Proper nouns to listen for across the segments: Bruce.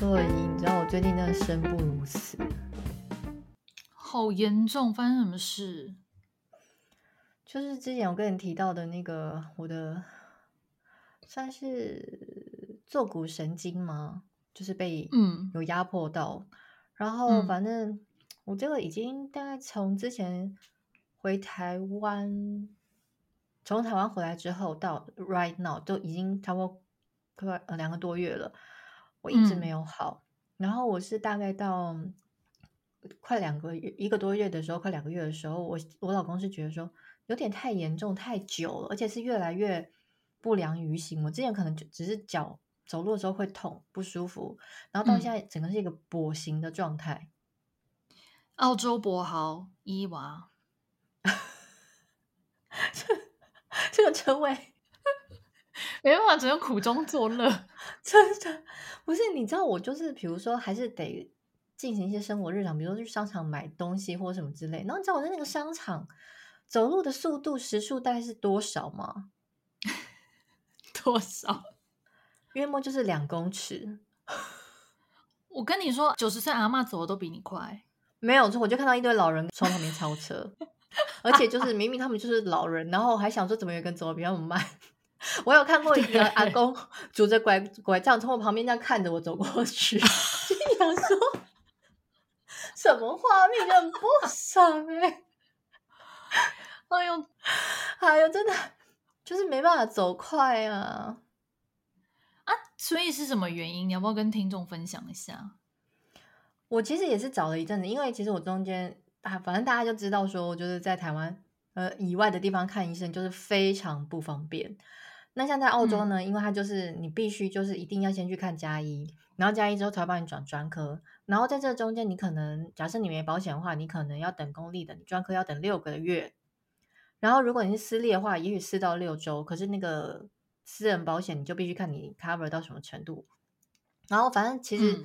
对，你知道我最近真的生不如死。好严重，发生什么事？就是之前我跟你提到的那个，我的算是坐骨神经嘛，就是被有压迫到。然后反正我这个已经大概从之前回台湾，从台湾回来之后到 right now 都已经差不多快2个多月了，我一直没有好。然后我是大概到快1个多月的时候，快2个月的时候，我老公是觉得说有点太严重太久了，而且是越来越不良于行。我之前可能只是脚走路的时候会痛不舒服，然后到现在整个是一个跛行的状态。澳洲跛豪伊娃这个称谓没办法，只有苦中作乐。真的不是，你知道我就是比如说还是得进行一些生活日常，比如说去商场买东西或什么之类，然后你知道我在那个商场走路的速度时速大概是多少吗？多少？约莫就是2公尺。我跟你说90岁阿嬷走的都比你快。没有错，我就看到一堆老人从旁边超车而且就是明明他们就是老人，然后还想说怎么有一个人走的比较慢。我有看过一个阿公拄着拐杖从我旁边这样看着我走过去，就想说什么画面，就很不爽欸。哎呦，真的就是没办法走快啊！啊，所以是什么原因？你要不要跟听众分享一下？我其实也是找了一阵子，因为其实我中间反正大家就知道说，就是在台湾以外的地方看医生就是非常不方便。那像在澳洲呢，因为它就是你必须就是一定要先去看家医，然后家医之后才帮你转专科，然后在这中间你可能假设你没保险的话，你可能要等公立的，你专科要等6个月，然后如果你是私立的话也许4到6周，可是那个私人保险你就必须看你 cover 到什么程度。然后反正其实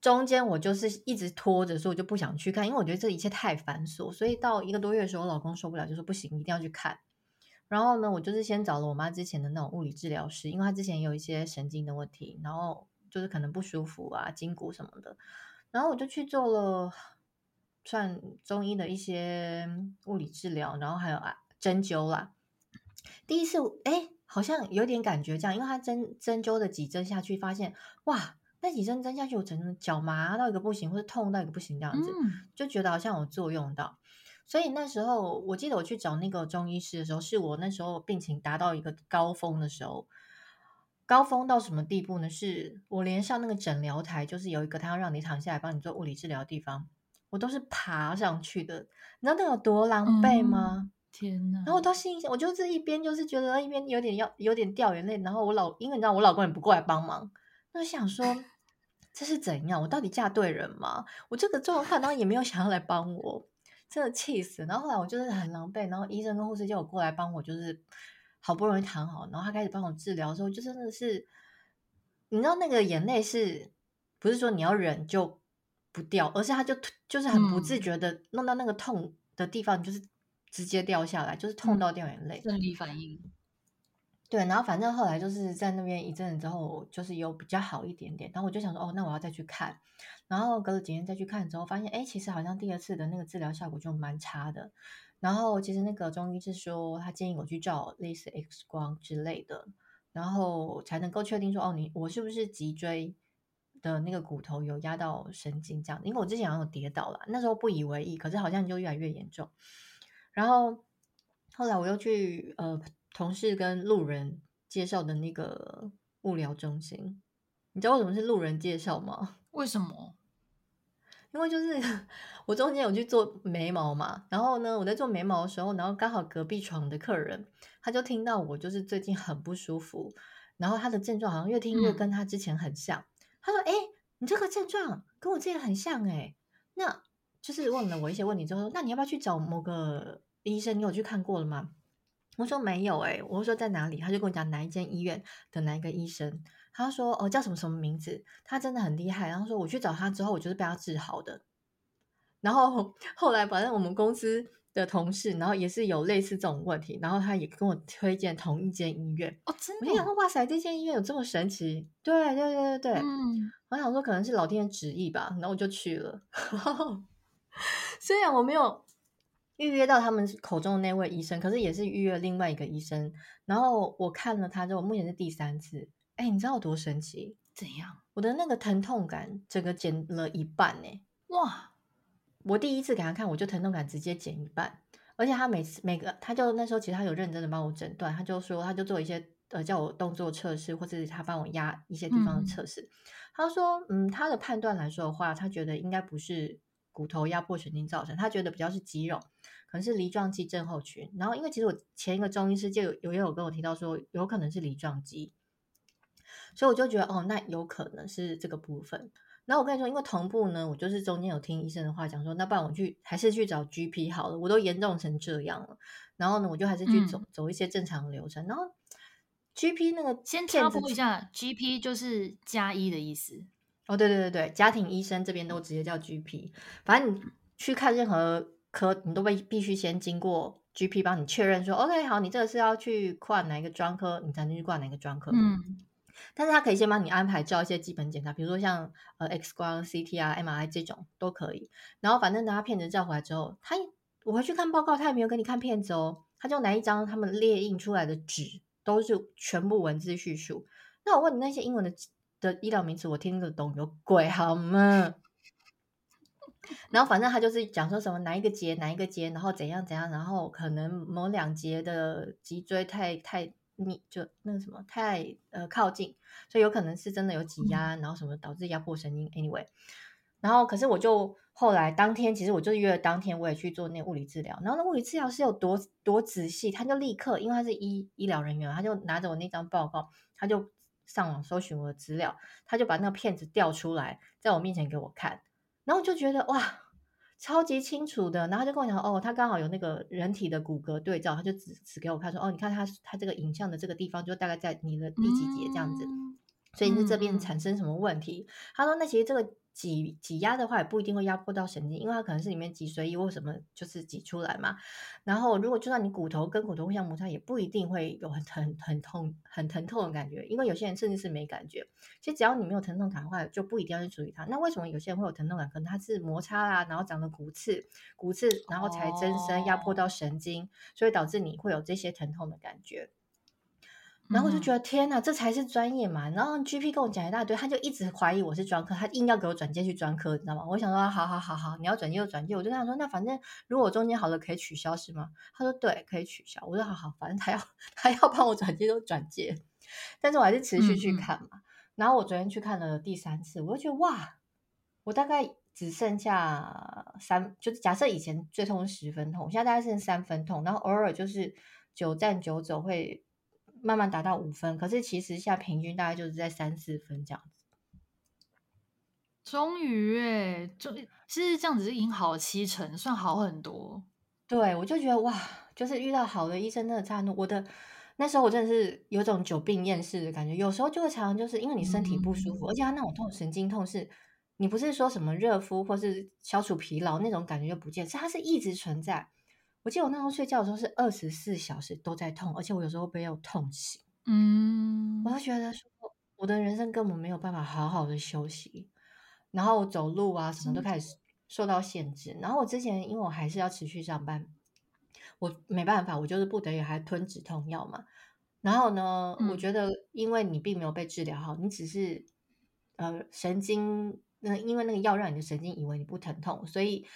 中间我就是一直拖着，所以我就不想去看，因为我觉得这一切太繁琐。所以到1个多月的时候，我老公受不了，就说不行一定要去看。然后呢，我就是先找了我妈之前的那种物理治疗师，因为她之前有一些神经的问题，然后就是可能不舒服啊筋骨什么的，然后我就去做了算中医的一些物理治疗，然后还有针灸啦。第一次好像有点感觉这样，因为她针灸的几针下去发现，哇，那几针针下去我整个脚麻到一个不行，或者痛到一个不行这样子，就觉得好像有作用到。所以那时候我记得我去找那个中医师的时候，是我那时候病情达到一个高峰的时候。高峰到什么地步呢？是我连上那个诊疗台，就是有一个他要让你躺下来帮你做物理治疗的地方，我都是爬上去的。你知道那有多狼狈吗？天哪！然后我到心里，我就是一边就是觉得一边有点掉眼泪，然后因为你知道我老公也不过来帮忙，那我想说这是怎样？我到底嫁对人吗？我这个状况当然也没有想要来帮我。真的气死。然后后来我就是很狼狈，然后医生跟护士就有过来帮我，就是好不容易躺好，然后他开始帮我治疗的时候，就真的是你知道那个眼泪是不是说你要忍就不掉，而是他就是很不自觉的弄到那个痛的地方，就是直接掉下来，就是痛到掉眼泪，生理反应。对，然后反正后来就是在那边一阵子之后，就是有比较好一点点。然后我就想说，那我要再去看。然后隔了几天再去看之后，发现其实好像第二次的那个治疗效果就蛮差的。然后其实那个中医是说，他建议我去照类似 X 光之类的，然后才能够确定说，我是不是脊椎的那个骨头有压到神经这样。因为我之前好像有跌倒了，那时候不以为意，可是好像就越来越严重。然后后来我又去同事跟路人介绍的那个物疗中心。你知道为什么是路人介绍吗？为什么？因为就是我中间有去做眉毛嘛，然后呢我在做眉毛的时候，然后刚好隔壁床的客人他就听到我就是最近很不舒服，然后他的症状好像越听越跟他之前很像。他说你这个症状跟我之前很像那就是问了我一些问题之后，那你要不要去找某个医生，你有去看过了吗？我说没有我说在哪里？他就跟我讲哪一间医院的哪一个医生，他说叫什么什么名字，他真的很厉害。然后说我去找他之后，我就是被他治好的。然后后来反正我们公司的同事，然后也是有类似这种问题，然后他也跟我推荐同一间医院。哦，真的？我想说，哇塞，这间医院有这么神奇？对对对对对，嗯，我想说可能是老天的旨意吧，然后我就去了。虽然我没有预约到他们口中的那位医生，可是也是预约另外一个医生，然后我看了他之后，我目前是第三次。哎，你知道有多神奇？怎样？我的那个疼痛感整个减了一半哎！哇！我第一次给他看，我就疼痛感直接减一半，而且他每个，他就那时候其实他有认真的帮我诊断，他就说他就做一些叫我动作测试，或者是他帮我压一些地方的测试。他说，他的判断来说的话，他觉得应该不是骨头压迫神经造成，他觉得比较是肌肉，可能是梨状肌症候群。然后因为其实我前一个中医师就也有跟我提到说，有可能是梨状肌，所以我就觉得哦，那有可能是这个部分。然后我跟你说，因为同步呢，我就是中间有听医生的话讲说，那不然我还是去找 GP 好了，我都严重成这样了。然后呢，我就还是去走一些正常流程。然后 GP 那个先插播一下 ，GP 就是加医的意思。哦，对对对对，家庭医生这边都直接叫 GP。反正你去看任何科，你都必须先经过 GP 帮你确认说 ，OK， 好，你这个是要去挂哪一个专科，你才能去挂哪个专科。但是他可以先帮你安排照一些基本检查，比如说像X 光、CT 啊、MRI 这种都可以。然后反正等他片子照回来之后，我回去看报告，他也没有给你看片子哦，他就拿一张他们列印出来的纸，都是全部文字叙述。那我问你，那些英文的医疗名词我听得懂有鬼好吗？然后反正他就是讲说什么哪一个节，然后怎样怎样，然后可能某两节的脊椎太你就那个什么太靠近，所以有可能是真的有挤压，然后什么导致压迫神经。Anyway， 然后可是我就后来当天，其实我就约了当天我也去做那物理治疗。然后那物理治疗是有多仔细，他就立刻，因为他是医疗人员，他就拿着我那张报告，他就上网搜寻我的资料，他就把那个片子调出来，在我面前给我看，然后我就觉得哇，超级清楚的。然后他就跟我讲哦，他刚好有那个人体的骨骼对照，他就指给我看说哦，你看他这个影像的这个地方就大概在你的第几节这样子，所以你是这边产生什么问题。他说那其实这个挤压的话也不一定会压迫到神经，因为它可能是里面脊髓液或什么就是挤出来嘛。然后如果就算你骨头跟骨头互相摩擦，也不一定会有很疼痛的感觉，因为有些人甚至是没感觉。其实只要你没有疼痛感的话，就不一定要去处理它。那为什么有些人会有疼痛感？可能它是摩擦啦，然后长了骨刺，然后才增生压迫到神经，所以导致你会有这些疼痛的感觉。然后我就觉得天哪，这才是专业嘛。然后 GP 跟我讲一大堆，他就一直怀疑我是专科，他硬要给我转介去专科，你知道吗？我想说好，你要转介就转介。我就跟他说，那反正如果我中间好了可以取消是吗？他说对，可以取消。我说好，反正他要帮我转介就转介。但是我还是持续去看嘛。然后我昨天去看了第三次，我就觉得哇，我大概只剩下3，就是假设以前最痛10分痛，我现在大概剩3分痛，然后偶尔就是9站9走会慢慢达到5分，可是其实现在平均大概就是在3-4分这样子。终于耶，其实这样子是赢好70%，算好很多。对，我就觉得哇，就是遇到好的医生真的差很多。我的那时候我真的是有种久病厌世的感觉，有时候就会常常就是因为你身体不舒服，而且他那种痛神经痛是你不是说什么热敷或是消除疲劳那种感觉就不见，是它是一直存在。我记得我那时候睡觉的时候是24小时都在痛，而且我有时候被有痛醒。我就觉得说我的人生根本没有办法好好的休息，然后我走路啊什么都开始受到限制。然后我之前因为我还是要持续上班，我没办法，我就是不得已还吞止痛药嘛。然后呢，我觉得因为你并没有被治疗好，你只是神经。因为那个药让你的神经以为你不疼痛，所以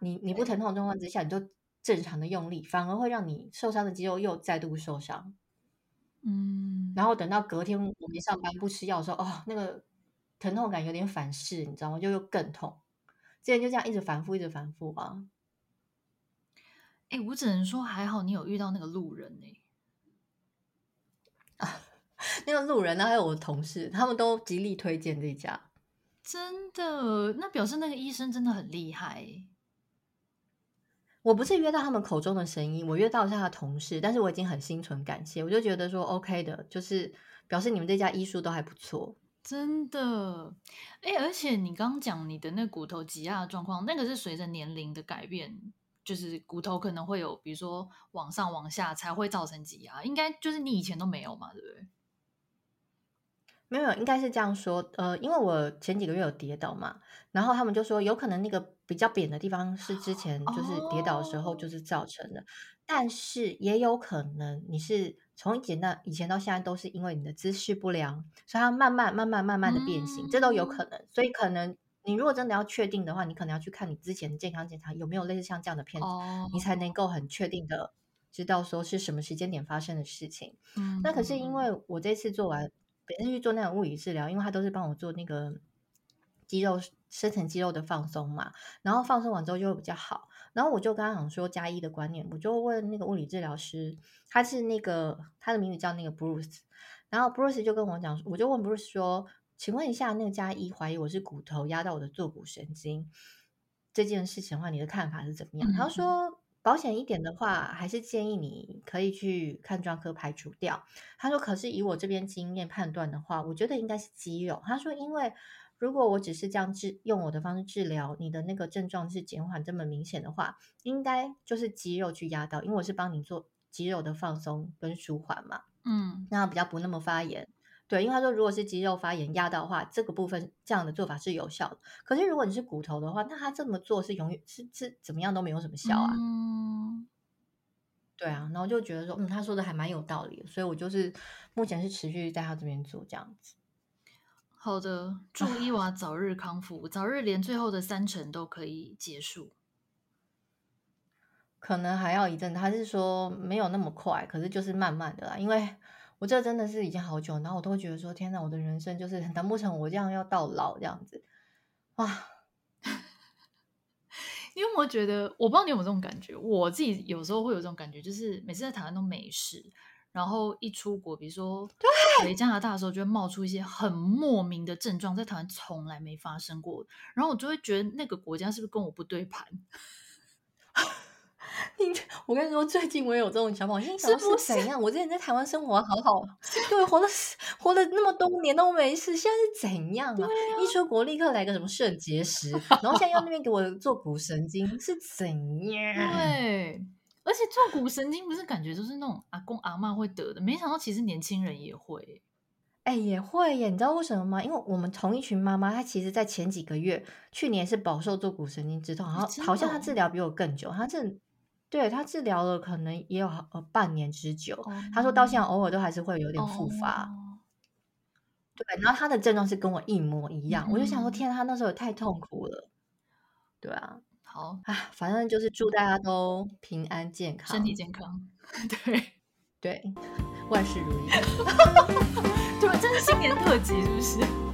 你不疼痛的状况之下，你就正常的用力，反而会让你受伤的肌肉又再度受伤。然后等到隔天我没上班不吃药的时候，哦，那个疼痛感有点反噬，你知道吗？就又更痛。之前就这样一直反复啊。我只能说还好你有遇到那个路人那个路人还有我的同事，他们都极力推荐这家。真的？那表示那个医生真的很厉害。我不是约到他们口中的神医，我约到的是他的同事，但是我已经很心存感谢，我就觉得说 OK 的，就是表示你们这家医术都还不错，真的。而且你刚讲你的那骨头挤压的状况，那个是随着年龄的改变就是骨头可能会有比如说往上往下才会造成挤压，应该就是你以前都没有嘛，对不对？没有，应该是这样说，因为我前几个月有跌倒嘛，然后他们就说有可能那个比较扁的地方是之前就是跌倒的时候就是造成的，但是也有可能你是从以前到现在都是因为你的姿势不良，所以它慢慢的变形，这都有可能。所以可能你如果真的要确定的话，你可能要去看你之前的健康检查有没有类似像这样的片子，你才能够很确定的知道说是什么时间点发生的事情。那可是因为我这次做完本身去做那种物理治疗，因为他都是帮我做那个肌肉深层肌肉的放松嘛，然后放松完之后就会比较好。然后我就跟他讲说加一的观念，我就问那个物理治疗师，他是那个他的名字叫那个 Bruce， 然后 Bruce 就跟我讲，我就问 Bruce 说，请问一下那个加一怀疑我是骨头压到我的坐骨神经这件事情的话，你的看法是怎么样？他说保险一点的话，还是建议你可以去看专科排除掉。他说可是以我这边经验判断的话，我觉得应该是肌肉。他说因为如果我只是这样用我的方式治疗，你的那个症状是减缓这么明显的话，应该就是肌肉去压到，因为我是帮你做肌肉的放松跟舒缓嘛，那比较不那么发炎。对，因为他说如果是肌肉发炎压到的话，这个部分这样的做法是有效的。可是如果你是骨头的话，那他这么做是永远是怎么样都没有什么效啊。对啊，然后就觉得说他说的还蛮有道理的，所以我就是目前是持续在他这边做这样子。好的，祝伊娃早日康复早日连最后的3成都可以结束。可能还要一阵，他是说没有那么快，可是就是慢慢的啦，因为我这真的是已经好久，然后我都会觉得说天哪，我的人生就是难不成我这样要到老这样子哇。因为我觉得我不知道你有没有这种感觉，我自己有时候会有这种感觉，就是每次在台湾都没事，然后一出国比如说回加拿大的时候就会冒出一些很莫名的症状，在台湾从来没发生过，然后我就会觉得那个国家是不是跟我不对盘。我跟你说最近我也有这种想法，我心想是怎样，我之前在台湾生活好好对，活了那么多年都没事，现在是怎样 啊一出国立刻来个什么肾结石，然后现在要那边给我坐骨神经是怎样。对，而且坐骨神经不是感觉就是那种阿公阿嬷会得的，没想到其实年轻人也会也会耶。你知道为什么吗？因为我们同一群妈妈，她其实在前几个月去年是饱受坐骨神经之痛，然后好像她治疗比我更久，她真的对，他治疗了可能也有半年之久，他说到现在偶尔都还是会有点复发。对，然后他的症状是跟我一模一样，我就想说天啊，他那时候也太痛苦了。对啊，好啊，反正就是祝大家都平安健康，身体健康。对对，万事如意。对，这是新年特辑是不是？